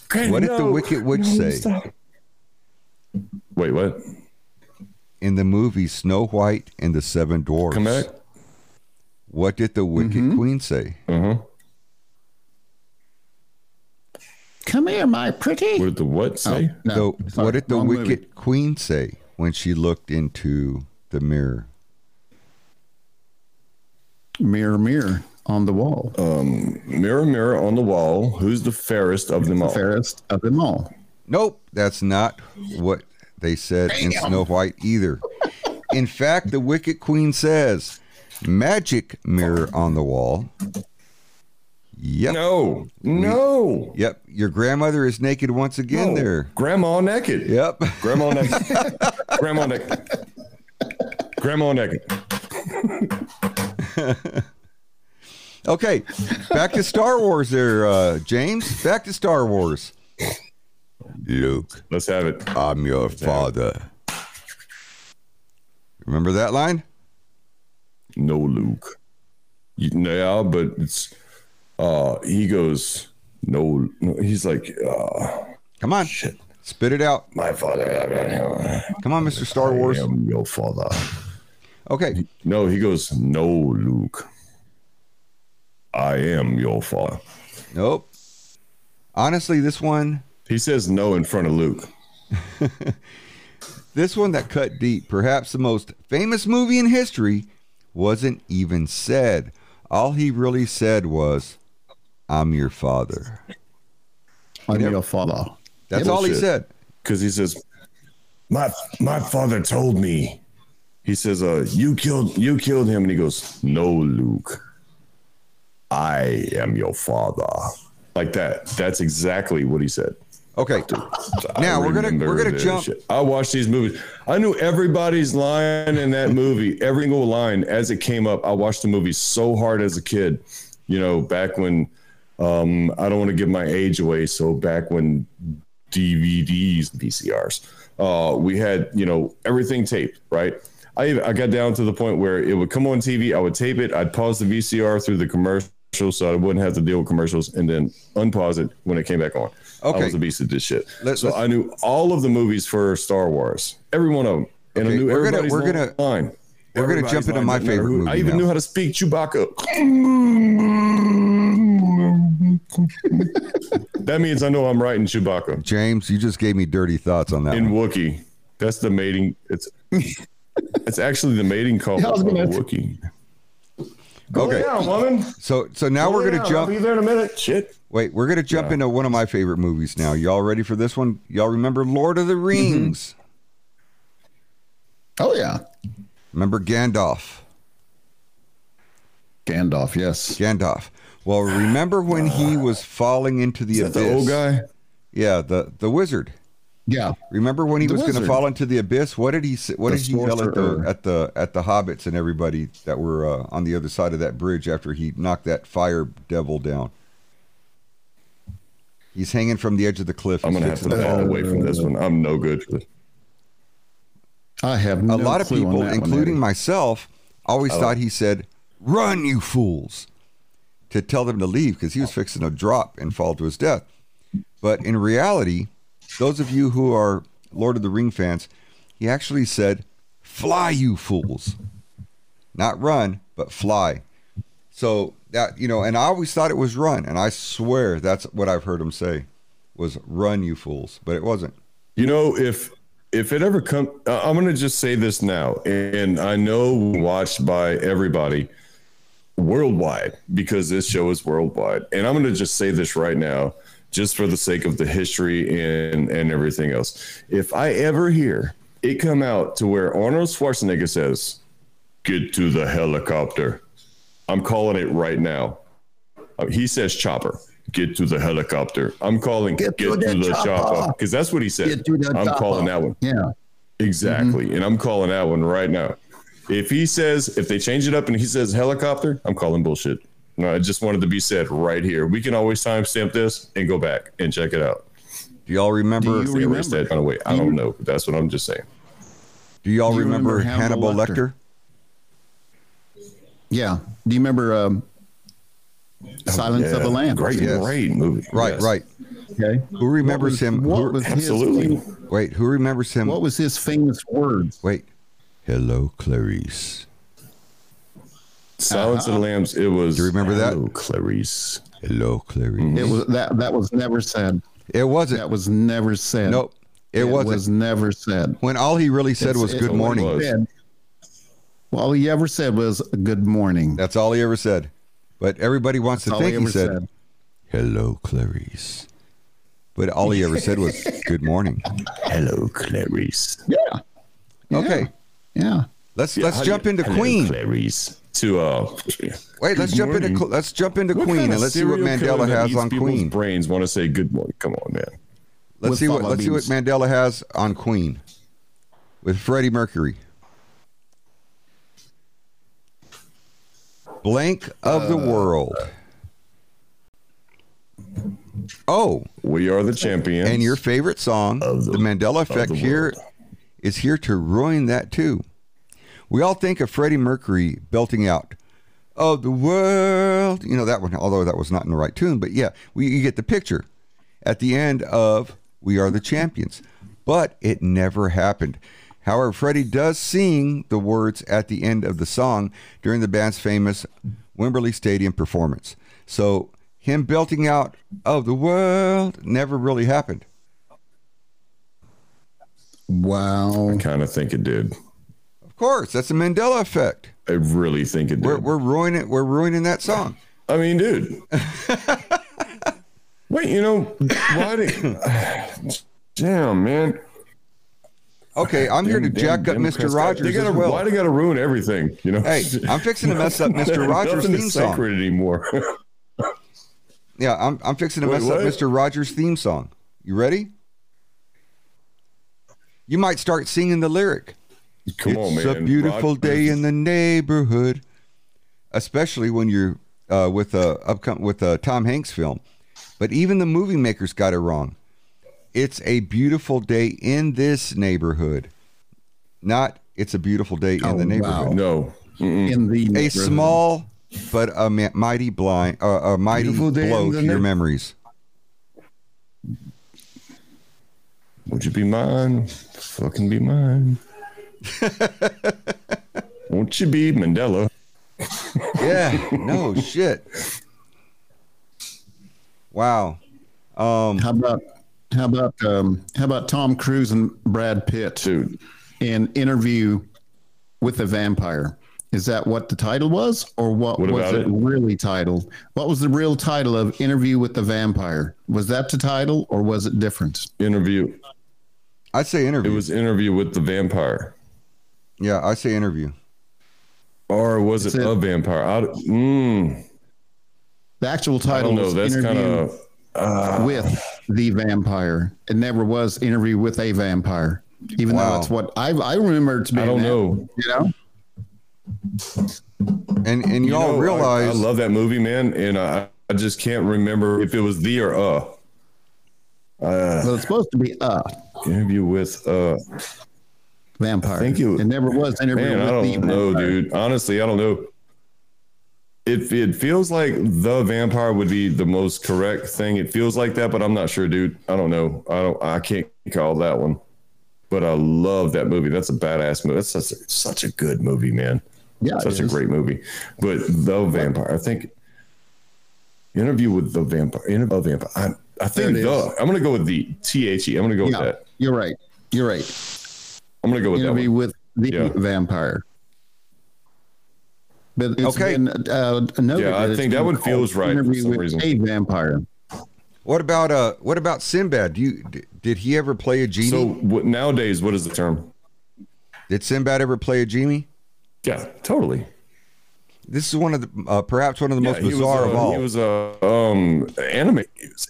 Okay, what no, did the Wicked Witch no, say? Stop. Wait, what? In the movie Snow White and the Seven Dwarfs. Come back. What did the Wicked mm-hmm. Queen say? Mm-hmm. Come here, my pretty. What did the what say? Oh, no, the, what did the Wrong Wicked movie. Queen say when she looked into the mirror? Mirror, mirror. On the wall. Um, mirror, mirror on the wall. Who's the fairest of them all? Fairest of them all. Nope. That's not what they said Damn. in Snow White either. In fact, the Wicked Queen says, magic mirror on the wall. Yep. No, no. We, yep. Your grandmother is naked once again no. there. Grandma naked. Yep. Grandma naked. Grandma naked. Grandma naked. Okay. Back to Star Wars there, uh, James. Back to Star Wars. Luke. Let's have it. I'm your Let's father. Remember that line? No, Luke. Yeah, but it's... Uh, he goes, no, no, he's like, uh, come on, shit. Spit it out. My father. Come on, Mister Star Wars. I am your father. Okay. No, he goes, no, Luke. I am your father. Nope. Honestly, this one. He says no in front of Luke. This one that cut deep, perhaps the most famous movie in history, wasn't even said. All he really said was, I'm your father. I'm your father. That's Bullshit. all he said. Because he says, my my father told me. He says, uh, you killed you killed him. And he goes, no, Luke. I am your father. Like that. That's exactly what he said. Okay. Dude, now we're gonna we're gonna jump. Shit. I watched these movies. I knew everybody's line in that movie, every single line as it came up. I watched the movie so hard as a kid, you know, back when um, I don't want to give my age away. So back when D V Ds, V C Rs, uh, we had, you know, everything taped, right? I I got down to the point where it would come on T V. I would tape it. I'd pause the V C R through the commercial, so I wouldn't have to deal with commercials, and then unpause it when it came back on. Okay. I was a beast of this shit. Let, so I knew all of the movies for Star Wars, every one of them, and okay. I knew we're everybody's gonna, we're gonna, line. We're everybody's gonna jump into my favorite movie. I even now. knew how to speak Chewbacca. That means I know I'm right in Chewbacca. James, you just gave me dirty thoughts on that. In one. Wookiee, that's the mating. It's it's actually the mating call of Wookiee. Go okay, down, woman. So so now Go we're gonna down. jump. I'll be there in a minute. Shit. Wait, we're gonna jump yeah. into one of my favorite movies now. Y'all ready for this one? Y'all remember Lord of the Rings? Mm-hmm. Oh yeah. Remember Gandalf? Gandalf, yes. Gandalf. Well, remember when he was falling into the abyss? The old guy. Yeah, the the wizard. Yeah. Remember when he the was going to fall into the abyss? What did he What the did he yell at the, at the at the hobbits and everybody that were uh, on the other side of that bridge after he knocked that fire devil down? He's hanging from the edge of the cliff. I'm going to have to fall away from this one. I'm no good. I have no a lot of people, including one, myself, always oh. thought he said, "Run, you fools," to tell them to leave because he was fixing to drop and fall to his death. But in reality, those of you who are Lord of the Ring fans, he actually said, "Fly, you fools." Not run, but fly. So that, you know, and I always thought it was run. And I swear that's what I've heard him say, was "Run, you fools." But it wasn't. You know, if if it ever comes, I'm going to just say this now. And I know watched by everybody worldwide because this show is worldwide. And I'm going to just say this right now, just for the sake of the history and, and everything else. If I ever hear it come out to where Arnold Schwarzenegger says, "Get to the helicopter," I'm calling it right now. He says chopper. "Get to the helicopter." I'm calling get, get to, to the chopper. Because that's what he said. Get to the I'm chopper. calling that one. Yeah. Exactly. Mm-hmm. And I'm calling that one right now. If he says, if they change it up and he says helicopter, I'm calling bullshit. No, I just wanted to be said right here. We can always timestamp this and go back and check it out. Do y'all remember? Do you remember? That kind of way? I don't know. That's what I'm just saying. Do y'all do remember, remember Hannibal, Hannibal Lecter? Lecter? Yeah. Do you remember um, Silence oh, yeah. of the Lambs? Great, yes. great movie. Right, yes. right. Okay. Who remembers was, him? What who, was absolutely. His, wait, who remembers him? What was his famous words? Wait. Hello, Clarice. Silence uh, of the Lambs. It was. Do you remember that? Hello, Clarice. Hello, Clarice. Mm-hmm. It was that. That was never said. It wasn't. That was never said. Nope. It, it wasn't. was never said. When all he really said it's, was "Good morning." Was. Well, all he ever said was "Good morning." That's all he ever said. But everybody wants That's to think he, he said, said, "Hello, Clarice." But all he ever said was "Good morning." Hello, Clarice. Yeah. yeah. Okay. Yeah. Let's yeah, let's jump you, into Queen. Clarice. to uh wait let's jump morning. into let's jump into what Queen kind of and let's see what Mandela has on Queen. Brains want to say good morning. Come on, man. Let's with see what let's beans. see what Mandela has on Queen with Freddie Mercury. Blank of uh, the world. Oh, we are the champions. And your favorite song, the, the Mandela Effect, the here is here to ruin that too. We all think of Freddie Mercury belting out of the world. You know that one, although that was not in the right tune, but yeah, we you get the picture at the end of We Are the Champions. But it never happened. However, Freddie does sing the words at the end of the song during the band's famous Wembley Stadium performance. So him belting out of the world never really happened. Wow. I kind of think it did. Of course, that's the Mandela Effect. I really think it did. We're, we're ruining we're ruining that song. I mean, dude. Wait, you know, why did, damn, man. Okay, I'm damn, here to damn, jack up Mister Rogers. They gotta, well. Why do they got to ruin everything? You know, hey, I'm fixing to mess up Mister Rogers' theme song. Sacred anymore. Yeah, I'm I'm fixing to Wait, mess what? up Mister Rogers' theme song. You ready? You might start singing the lyric. Come on, man. It's a beautiful Rod- day in the neighborhood, especially when you're uh, with a upcoming with a Tom Hanks film. But even the movie makers got it wrong. It's a beautiful day in this neighborhood. Not it's a beautiful day in oh, the neighborhood. Wow. No. Mm-mm. In the neighborhood. A small but a ma- mighty blind uh, a mighty blow to your na- memories. Would you be mine? Fucking be mine. Won't you be Mandela? Yeah. No shit. Wow. Um, how about how about um, how about Tom Cruise and Brad Pitt, dude, in Interview with the Vampire? Is that what the title was, or what, what was it, it really titled? What was the real title of Interview with the Vampire? Was that the title, or was it different? Interview. I'd say Interview. It was Interview with the Vampire. Yeah, I say Interview. Or was it, it a vampire? I, mm. The actual title was Interview kinda, uh, with the Vampire. It never was Interview with a Vampire, even wow. though that's what I I remember it to be. I don't know. You know? And and you y'all know, realize... I, I love that movie, man, and I, I just can't remember if it was the or uh. uh so it's supposed to be uh. Interview with uh. Vampire. I think it, was, it never was Interview man, with I don't the know, vampire. Dude. Honestly, I don't know. It it feels like the vampire would be the most correct thing. It feels like that, but I'm not sure, dude. I don't know. I don't. I can't call that one. But I love that movie. That's a badass movie. That's such a, such a good movie, man. Yeah, such a great movie. But the vampire, I think. Interview with the vampire. Interview vampire. I, I think the. I'm gonna go with the T H E. I'm gonna go yeah, with that. You're right. You're right. I'm gonna go with Interview that one. with the yeah. vampire. But it's okay. Been, uh, yeah, I think that one feels right. Interview for some with reason. A vampire. What about uh? What about Sinbad? Do you d- did he ever play a genie? So what, nowadays, what is the term? Did Sinbad ever play a genie? Yeah, totally. This is one of the uh, perhaps one of the yeah, most bizarre was, uh, of all. He was a uh, um anime,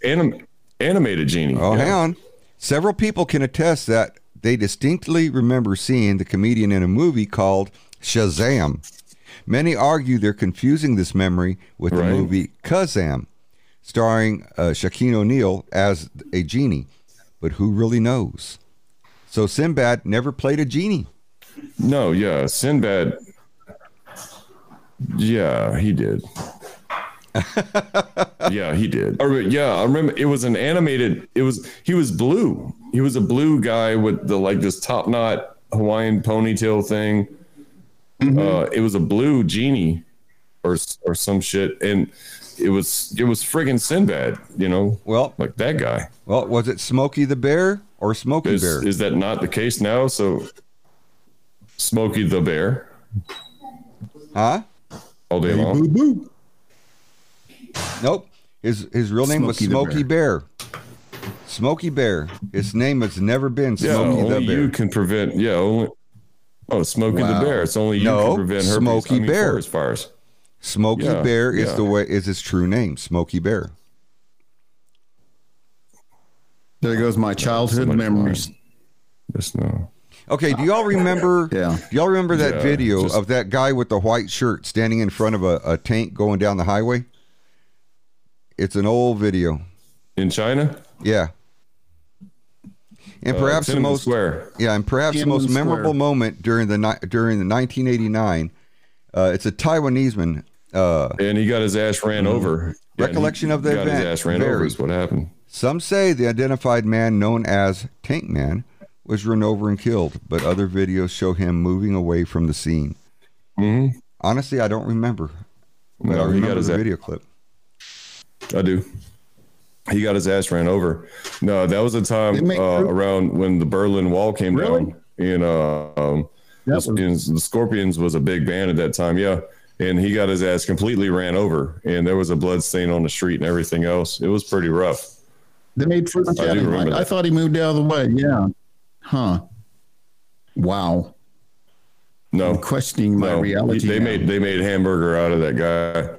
anim, animated genie. Oh, hang know? on. Several people can attest that they distinctly remember seeing the comedian in a movie called Shazam. Many argue they're confusing this memory with right. the movie Kazam, starring uh, Shaquille O'Neal as a genie. But who really knows? So Sinbad never played a genie. No, yeah, Sinbad. Yeah, he did. yeah, he did. Or, yeah, I remember it was an animated. It was he was blue. He was a blue guy with the like this top knot Hawaiian ponytail thing. Mm-hmm. Uh, it was a blue genie, or or some shit, and it was it was friggin' Sinbad, you know. Well, like that guy. Well, was it Smokey the Bear or Smokey is, Bear? Is that not the case now? So, Smokey the Bear, huh? All day hey, long. Boo, boo. Nope. His his real name Smokey was Smokey Bear. Bear. Smokey Bear. His name has never been Smokey yeah, the Bear. Only you can prevent. Yeah. Only. Oh, Smokey wow. the Bear. It's only you no, can prevent herpes. Smokey I mean, Bear. Forest fires. Smokey yeah, Bear is yeah. the way is its true name. Smokey Bear. There goes my childhood That's memories. Yes, no. Okay, do y'all remember? yeah. Do y'all remember that yeah, video just, of that guy with the white shirt standing in front of a, a tank going down the highway? It's an old video. In China? Yeah. And perhaps uh, the most square. yeah, and perhaps Tiananmen the most memorable square. moment during the during the nineteen eighty-nine. Uh, it's a Taiwanese man. Uh, and he got his ass ran over. Recollection yeah, he, of the got event. Got his ass ran over is what happened. Some say the identified man known as Tank Man was run over and killed, but other videos show him moving away from the scene. Mm-hmm. Honestly, I don't remember. But no, I remember he got his the ass. video clip. I do. He got his ass ran over. No, that was a time uh, around when the Berlin Wall came really? down. And uh, um, the, Scorpions, the Scorpions was a big band at that time, yeah. And he got his ass completely ran over. And there was a blood stain on the street and everything else. It was pretty rough. They made Fruit Loops. I, like, I thought he moved out of the way. Yeah. Huh. Wow. No. I'm questioning my no. reality. They now. made they made hamburger out of that guy.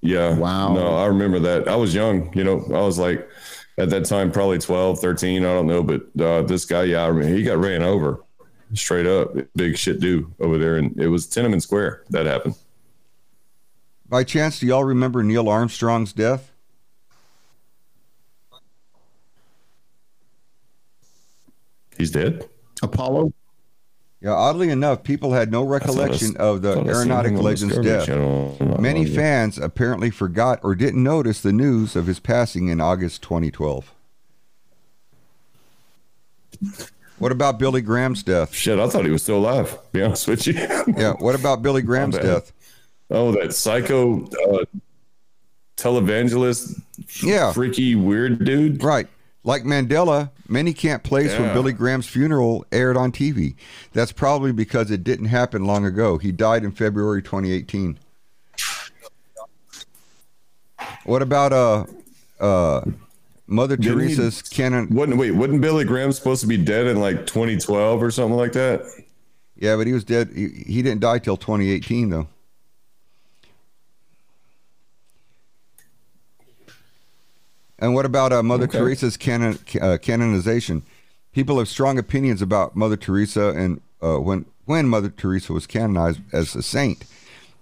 Yeah. Wow. No, I remember that. I was young. You know, I was like, at that time, probably twelve, thirteen. I don't know. But uh, this guy, yeah, I remember, he got ran over straight up. Big shit do over there. And it was Tiananmen Square that happened. By chance, do y'all remember Neil Armstrong's death? He's dead. Apollo. Yeah, oddly enough, people had no recollection a, of the aeronautic legend's death. Many fans apparently forgot or didn't notice the news of his passing in August twenty twelve. What about Billy Graham's death? Shit, I thought he was still alive, to be honest with you. Yeah, what about Billy Graham's death? Oh, that psycho uh, televangelist, yeah. freaky, weird dude. Right. Like Mandela, many can't place yeah. when Billy Graham's funeral aired on T V. That's probably because it didn't happen long ago. He died in February twenty eighteen. What about uh, uh, Mother didn't Teresa's he, canon? Wasn't, wait, wasn't Billy Graham supposed to be dead in like twenty twelve or something like that? Yeah, but he was dead. He, he didn't die till twenty eighteen, though. And what about uh, Mother okay. Teresa's canon, uh, canonization? People have strong opinions about Mother Teresa and uh, when, when Mother Teresa was canonized as a saint.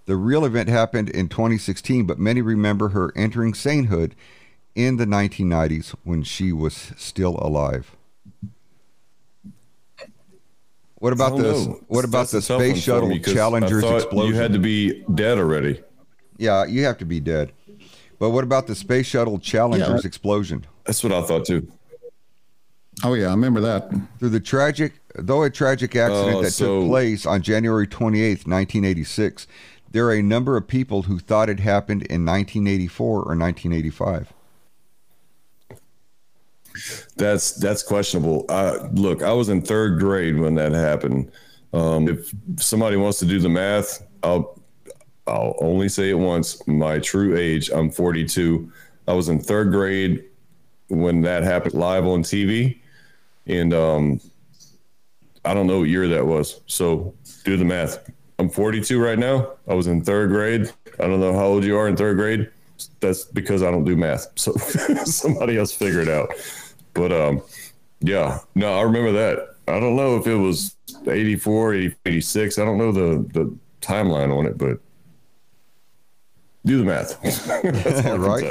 The real event happened in twenty sixteen, but many remember her entering sainthood in the nineteen nineties when she was still alive. What about this? Know. What about That's the space shuttle Challenger's explosion? You had to be dead already. Yeah, you have to be dead. But what about the space shuttle Challenger's yeah. explosion? That's what I thought too. Oh yeah, I remember that. Through the tragic, though a tragic accident uh, that so, took place on January twenty-eighth, nineteen eighty-six, there are a number of people who thought it happened in nineteen eighty-four or nineteen eighty-five. That's that's questionable. Uh, look, I was in third grade when that happened. Um, if somebody wants to do the math, I'll. I'll only say it once, my true age, I'm forty-two. I was in third grade when that happened live on T V. And um, I don't know what year that was. So do the math. I'm forty-two right now. I was in third grade. I don't know how old you are in third grade. That's because I don't do math. So somebody else figure it out. But um, yeah, no, I remember that. I don't know if it was eighty-four, eighty-six. I don't know the, the timeline on it, but. Do the math. That's all right.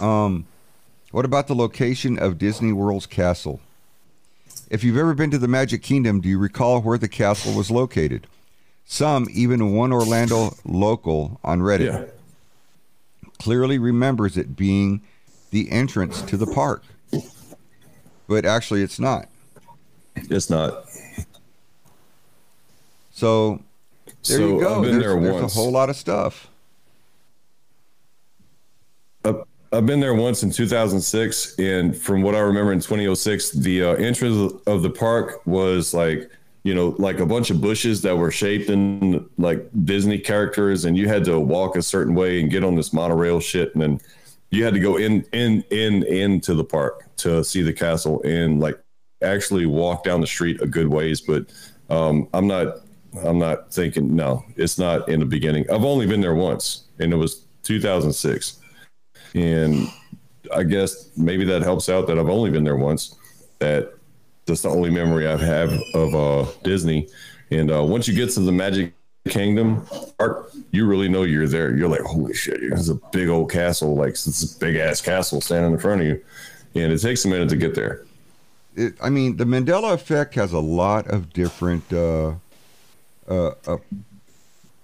Um, what about the location of Disney World's castle? If you've ever been to the Magic Kingdom, do you recall where the castle was located? Some, even one Orlando local on Reddit, yeah. clearly remembers it being the entrance to the park. But actually, it's not. It's not. So... There so you go. I've been there's, there there's once. a whole lot of stuff. I've, I've been there once in two thousand six, and from what I remember in twenty oh six, the uh, entrance of the park was like, you know, like a bunch of bushes that were shaped in like Disney characters, and you had to walk a certain way and get on this monorail shit, and then you had to go in, in, in, into the park to see the castle, and like actually walk down the street a good ways, but um, I'm not. I'm not thinking. No, it's not in the beginning. I've only been there once, and it was two thousand six. And I guess maybe that helps out that I've only been there once. That that's the only memory I have of uh, Disney. And uh, once you get to the Magic Kingdom park, you really know you're there. You're like, holy shit, there's a big old castle. Like, it's a big ass castle standing in front of you, and it takes a minute to get there. It, I mean, the Mandela Effect has a lot of different. Uh... Uh, uh,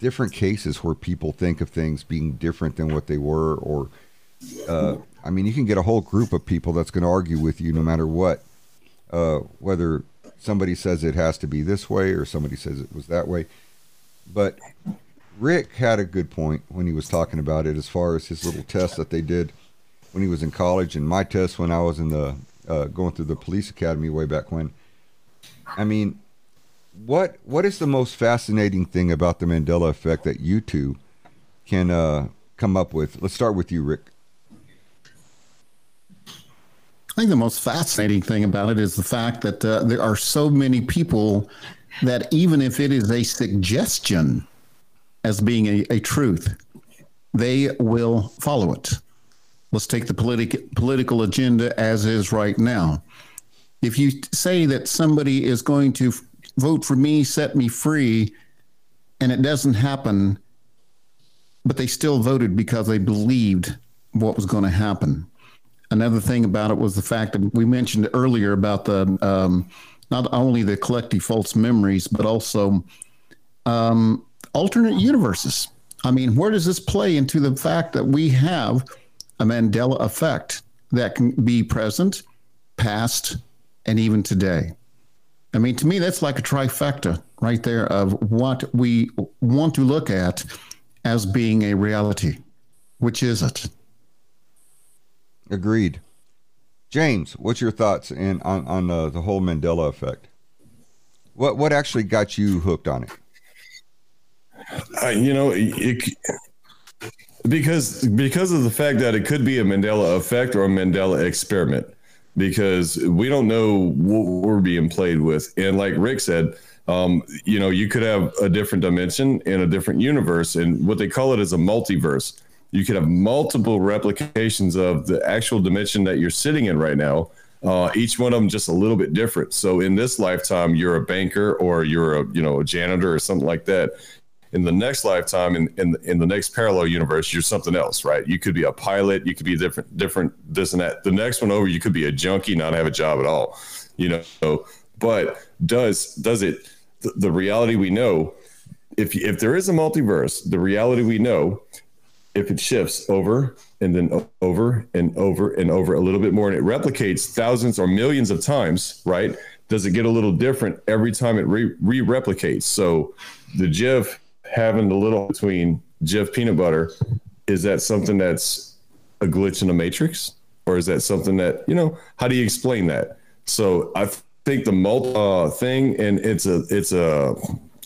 different cases where people think of things being different than what they were, or uh, I mean, you can get a whole group of people that's going to argue with you no matter what, uh, whether somebody says it has to be this way or somebody says it was that way. But Rick had a good point when he was talking about it, as far as his little test that they did when he was in college and my test when I was in the uh, going through the police academy way back when. I mean, What what is the most fascinating thing about the Mandela Effect that you two can uh, come up with? Let's start with you, Rick. I think the most fascinating thing about it is the fact that uh, there are so many people that even if it is a suggestion as being a, a truth, they will follow it. Let's take the politi- political agenda as is right now. If you say that somebody is going to vote for me, set me free, and it doesn't happen, but they still voted because they believed what was going to happen. Another thing about it was the fact that we mentioned earlier about the um, not only the collective false memories, but also um, alternate universes. I mean, where does this play into the fact that we have a Mandela effect that can be present, past, and even today? I mean, to me, that's like a trifecta right there of what we want to look at as being a reality. Which is it? Agreed. James, what's your thoughts in, on, on uh, the whole Mandela effect? What what actually got you hooked on it? Uh, you know, it, because because of the fact that it could be a Mandela effect or a Mandela experiment. Because we don't know what we're being played with. And like Rick said, um, you know, you could have a different dimension and a different universe. And what they call it is a multiverse. You could have multiple replications of the actual dimension that you're sitting in right now. Uh, each one of them just a little bit different. So in this lifetime, you're a banker or you're a, you know, a janitor or something like that. In the next lifetime, in, in in the next parallel universe, you're something else, right? You could be a pilot, you could be different, different, this and that. The next one over, you could be a junkie, not have a job at all, you know. But does does it th- the reality we know? If if there is a multiverse, the reality we know, if it shifts over and then over and over and over a little bit more, and it replicates thousands or millions of times, right? Does it get a little different every time it re replicates? So the Jif having the little between Jif peanut butter, is that something that's a glitch in the matrix, or is that something that, you know, how do you explain that? So I think the multi uh, thing, and it's a it's a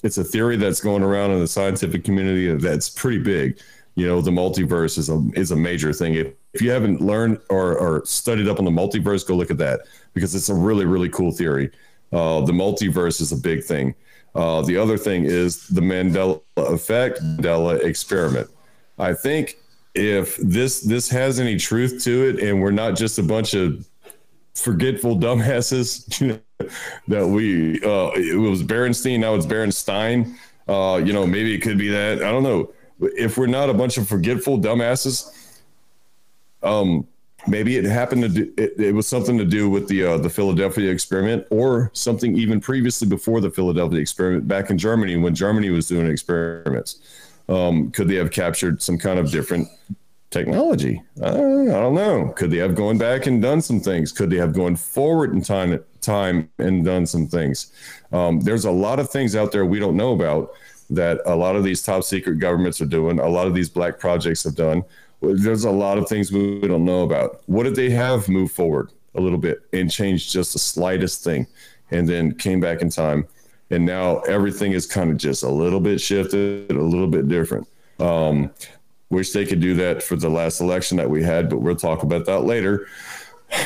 it's a theory that's going around in the scientific community that's pretty big. You know, the multiverse is a is a major thing. If, if you haven't learned or, or studied up on the multiverse, go look at that, because it's a really really cool theory. Uh, the multiverse is a big thing. Uh, the other thing is the Mandela effect, Mandela experiment. I think if this this has any truth to it, and we're not just a bunch of forgetful dumbasses, you know, that we uh, it was Berenstain, now it's Berenstain. Uh, you know, maybe it could be that. I don't know. If we're not a bunch of forgetful dumbasses, um, maybe it happened to do, it, it was something to do with the uh, the Philadelphia experiment, or something even previously before the Philadelphia experiment back in Germany when Germany was doing experiments. Um, could they have captured some kind of different technology? I don't, I don't know. Could they have gone back and done some things? Could they have gone forward in time time and done some things? Um, there's a lot of things out there we don't know about that a lot of these top secret governments are doing. A lot of these black projects have done. There's a lot of things we don't know about. What if they have moved forward a little bit and changed just the slightest thing and then came back in time? And now everything is kind of just a little bit shifted, a little bit different. Um, wish they could do that for the last election that we had, but we'll talk about that later.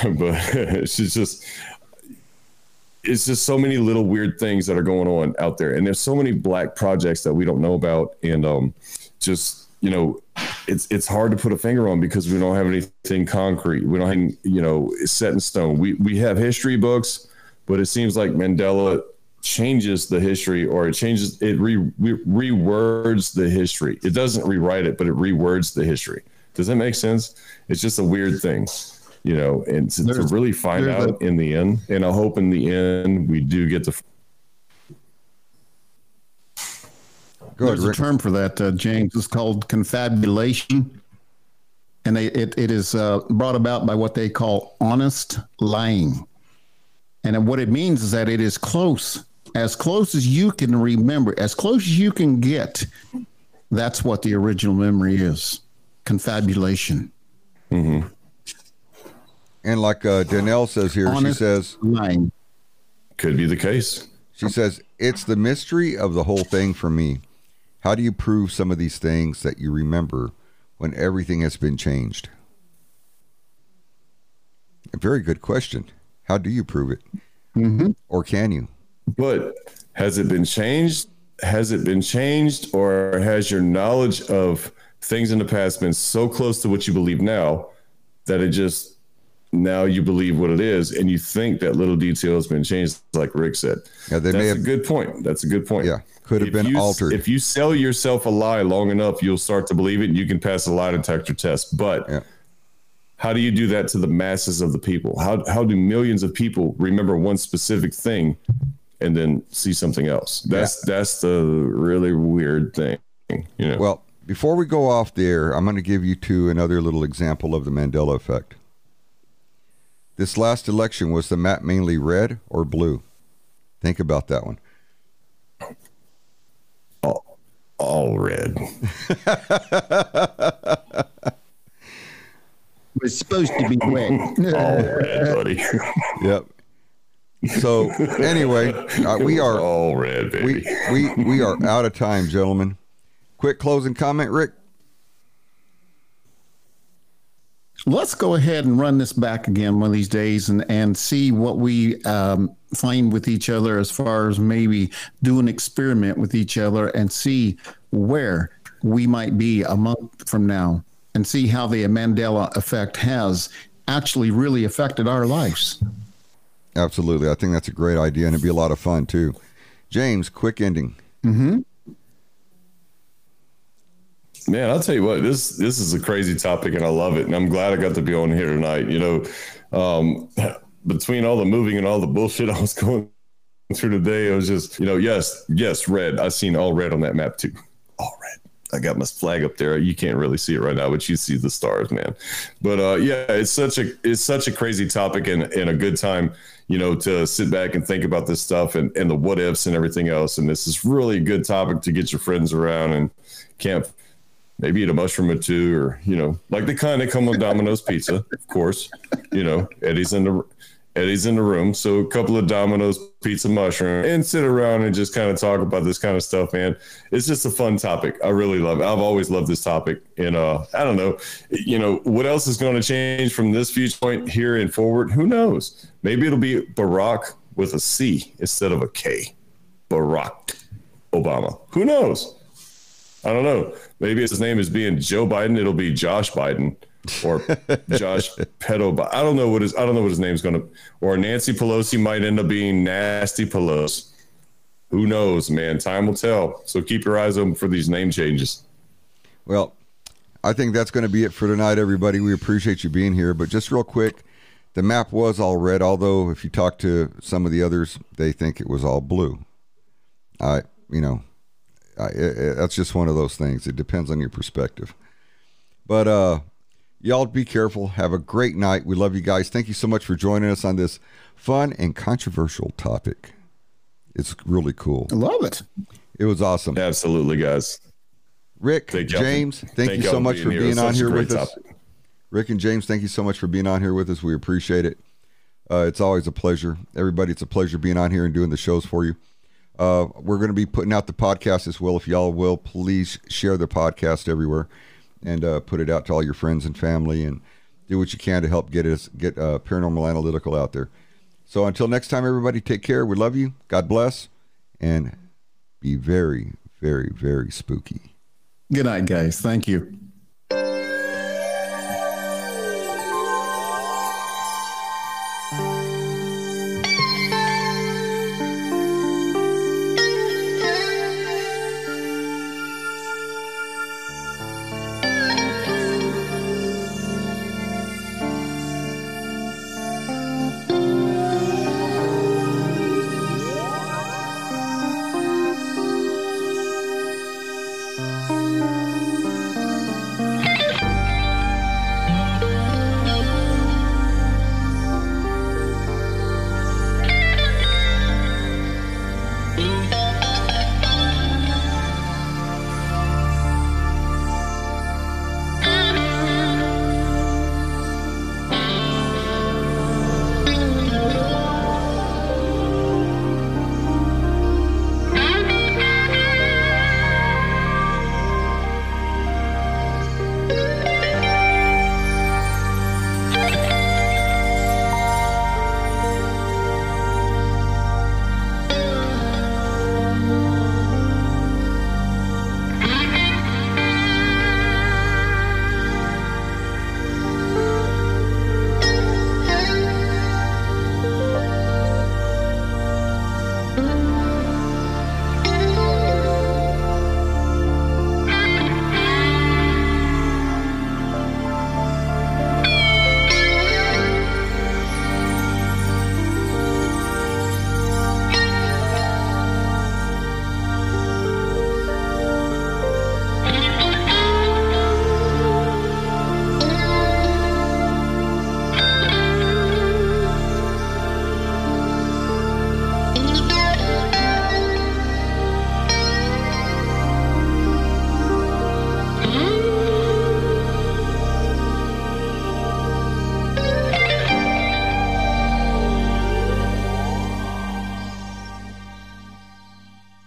But it's just, it's just so many little weird things that are going on out there. And there's so many black projects that we don't know about. And um, just, you know, it's, it's hard to put a finger on because we don't have anything concrete. We don't have, you know, it's set in stone. We, we have history books, but it seems like Mandela changes the history, or it changes, it re, re, rewords the history. It doesn't rewrite it, but it rewords the history. Does that make sense? It's just a weird thing. You know, and to, to really find out a, in the end, and I hope in the end we do get the. Go ahead, there's Rick. A term for that, uh, James. It's called confabulation, and they, it it is uh, brought about by what they call honest lying, and what it means is that it is close, as close as you can remember, as close as you can get. That's what the original memory is, confabulation. Mm-hmm. And like uh, Danelle says here, honest she says, line. Could be the case. She says, it's the mystery of the whole thing for me. How do you prove some of these things that you remember when everything has been changed? A very good question. How do you prove it? Mm-hmm. Or can you? But has it been changed? Has it been changed? Or has your knowledge of things in the past been so close to what you believe now that it just... now you believe what it is, and you think that little detail has been changed, like Rick said. Yeah, they That's may have, a good point. That's a good point. Yeah, could have if been you, altered. If you sell yourself a lie long enough, you'll start to believe it, and you can pass a lie detector test. But yeah. How do you do that to the masses of the people? How how do millions of people remember one specific thing and then see something else? That's yeah. that's the really weird thing. You know. Well, before we go off there, I'm going to give you two another little example of the Mandela effect. This last election, was the map mainly red or blue? Think about that one. All, all red. It was supposed to be red. All red, buddy. Yep. So anyway, uh, we are all red, baby. We, we, we are out of time, gentlemen. Quick closing comment, Rick. Let's go ahead and run this back again one of these days and, and see what we um, find with each other as far as maybe do an experiment with each other and see where we might be a month from now and see how the Mandela effect has actually really affected our lives. Absolutely. I think that's a great idea, and it'd be a lot of fun too. James, quick ending. Mm-hmm. Man, I'll tell you what, this this is a crazy topic, and I love it. And I'm glad I got to be on here tonight. You know, um, between all the moving and all the bullshit I was going through today, I was just, you know, yes, yes, red. I seen all red on that map, too. All red. I got my flag up there. You can't really see it right now, but you see the stars, man. But, uh, yeah, it's such a it's such a crazy topic, and, and a good time, you know, to sit back and think about this stuff and, and the what ifs and everything else. And this is really a good topic to get your friends around and camp. Maybe eat a mushroom or two, or, you know, like the kind that come on Domino's Pizza, of course. You know, Eddie's in the Eddie's in the room, so a couple of Domino's Pizza mushroom, and sit around and just kind of talk about this kind of stuff, man. It's just a fun topic. I really love it. I've always loved this topic, and uh, I don't know, you know, what else is going to change from this viewpoint here and forward? Who knows? Maybe it'll be Barack with a C instead of a K. Barack Obama. Who knows? I don't know. Maybe his name is being Joe Biden. It'll be Josh Biden or Josh Pedo. I don't know what his I don't know what his name's going to. Or Nancy Pelosi might end up being Nasty Pelosi. Who knows, man? Time will tell. So keep your eyes open for these name changes. Well, I think that's going to be it for tonight, everybody. We appreciate you being here. But just real quick, the map was all red. Although if you talk to some of the others, they think it was all blue. I, you know. I, it, that's just one of those things. It depends on your perspective. But uh, y'all be careful. Have a great night. We love you guys. Thank you so much for joining us on this fun and controversial topic. It's really cool. I love it. It was awesome. Absolutely, guys. Rick, thank James, thank, thank you so much for being on here with us. Rick and James, thank you so much for being on here with us. We appreciate it. Uh, it's always a pleasure. Everybody, it's a pleasure being on here and doing the shows for you. Uh, we're going to be putting out the podcast as well. If y'all will, please share the podcast everywhere and uh, put it out to all your friends and family, and do what you can to help get us get uh, Paranormal Analytical out there. So until next time, everybody, take care. We love you. God bless. And be very, very, very spooky. Good night, guys. Thank you.